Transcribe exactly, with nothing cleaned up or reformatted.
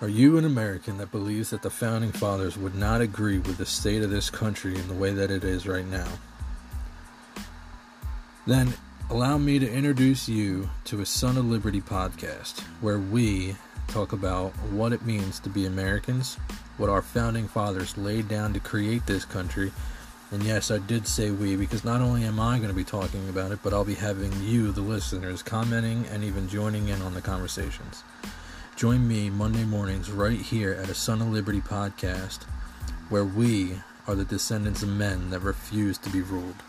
Are you an American that believes that the Founding Fathers would not agree with the state of this country in the way that it is right now? Then allow me to introduce you to a Son of Liberty podcast, where we talk about what it means to be Americans, what our Founding Fathers laid down to create this country. And yes, I did say we, because not only am I going to be talking about it, but I'll be having you, the listeners, commenting and even joining in on the conversations. Join me Monday mornings right here at a Son of Liberty podcast, where we are the descendants of men that refuse to be ruled.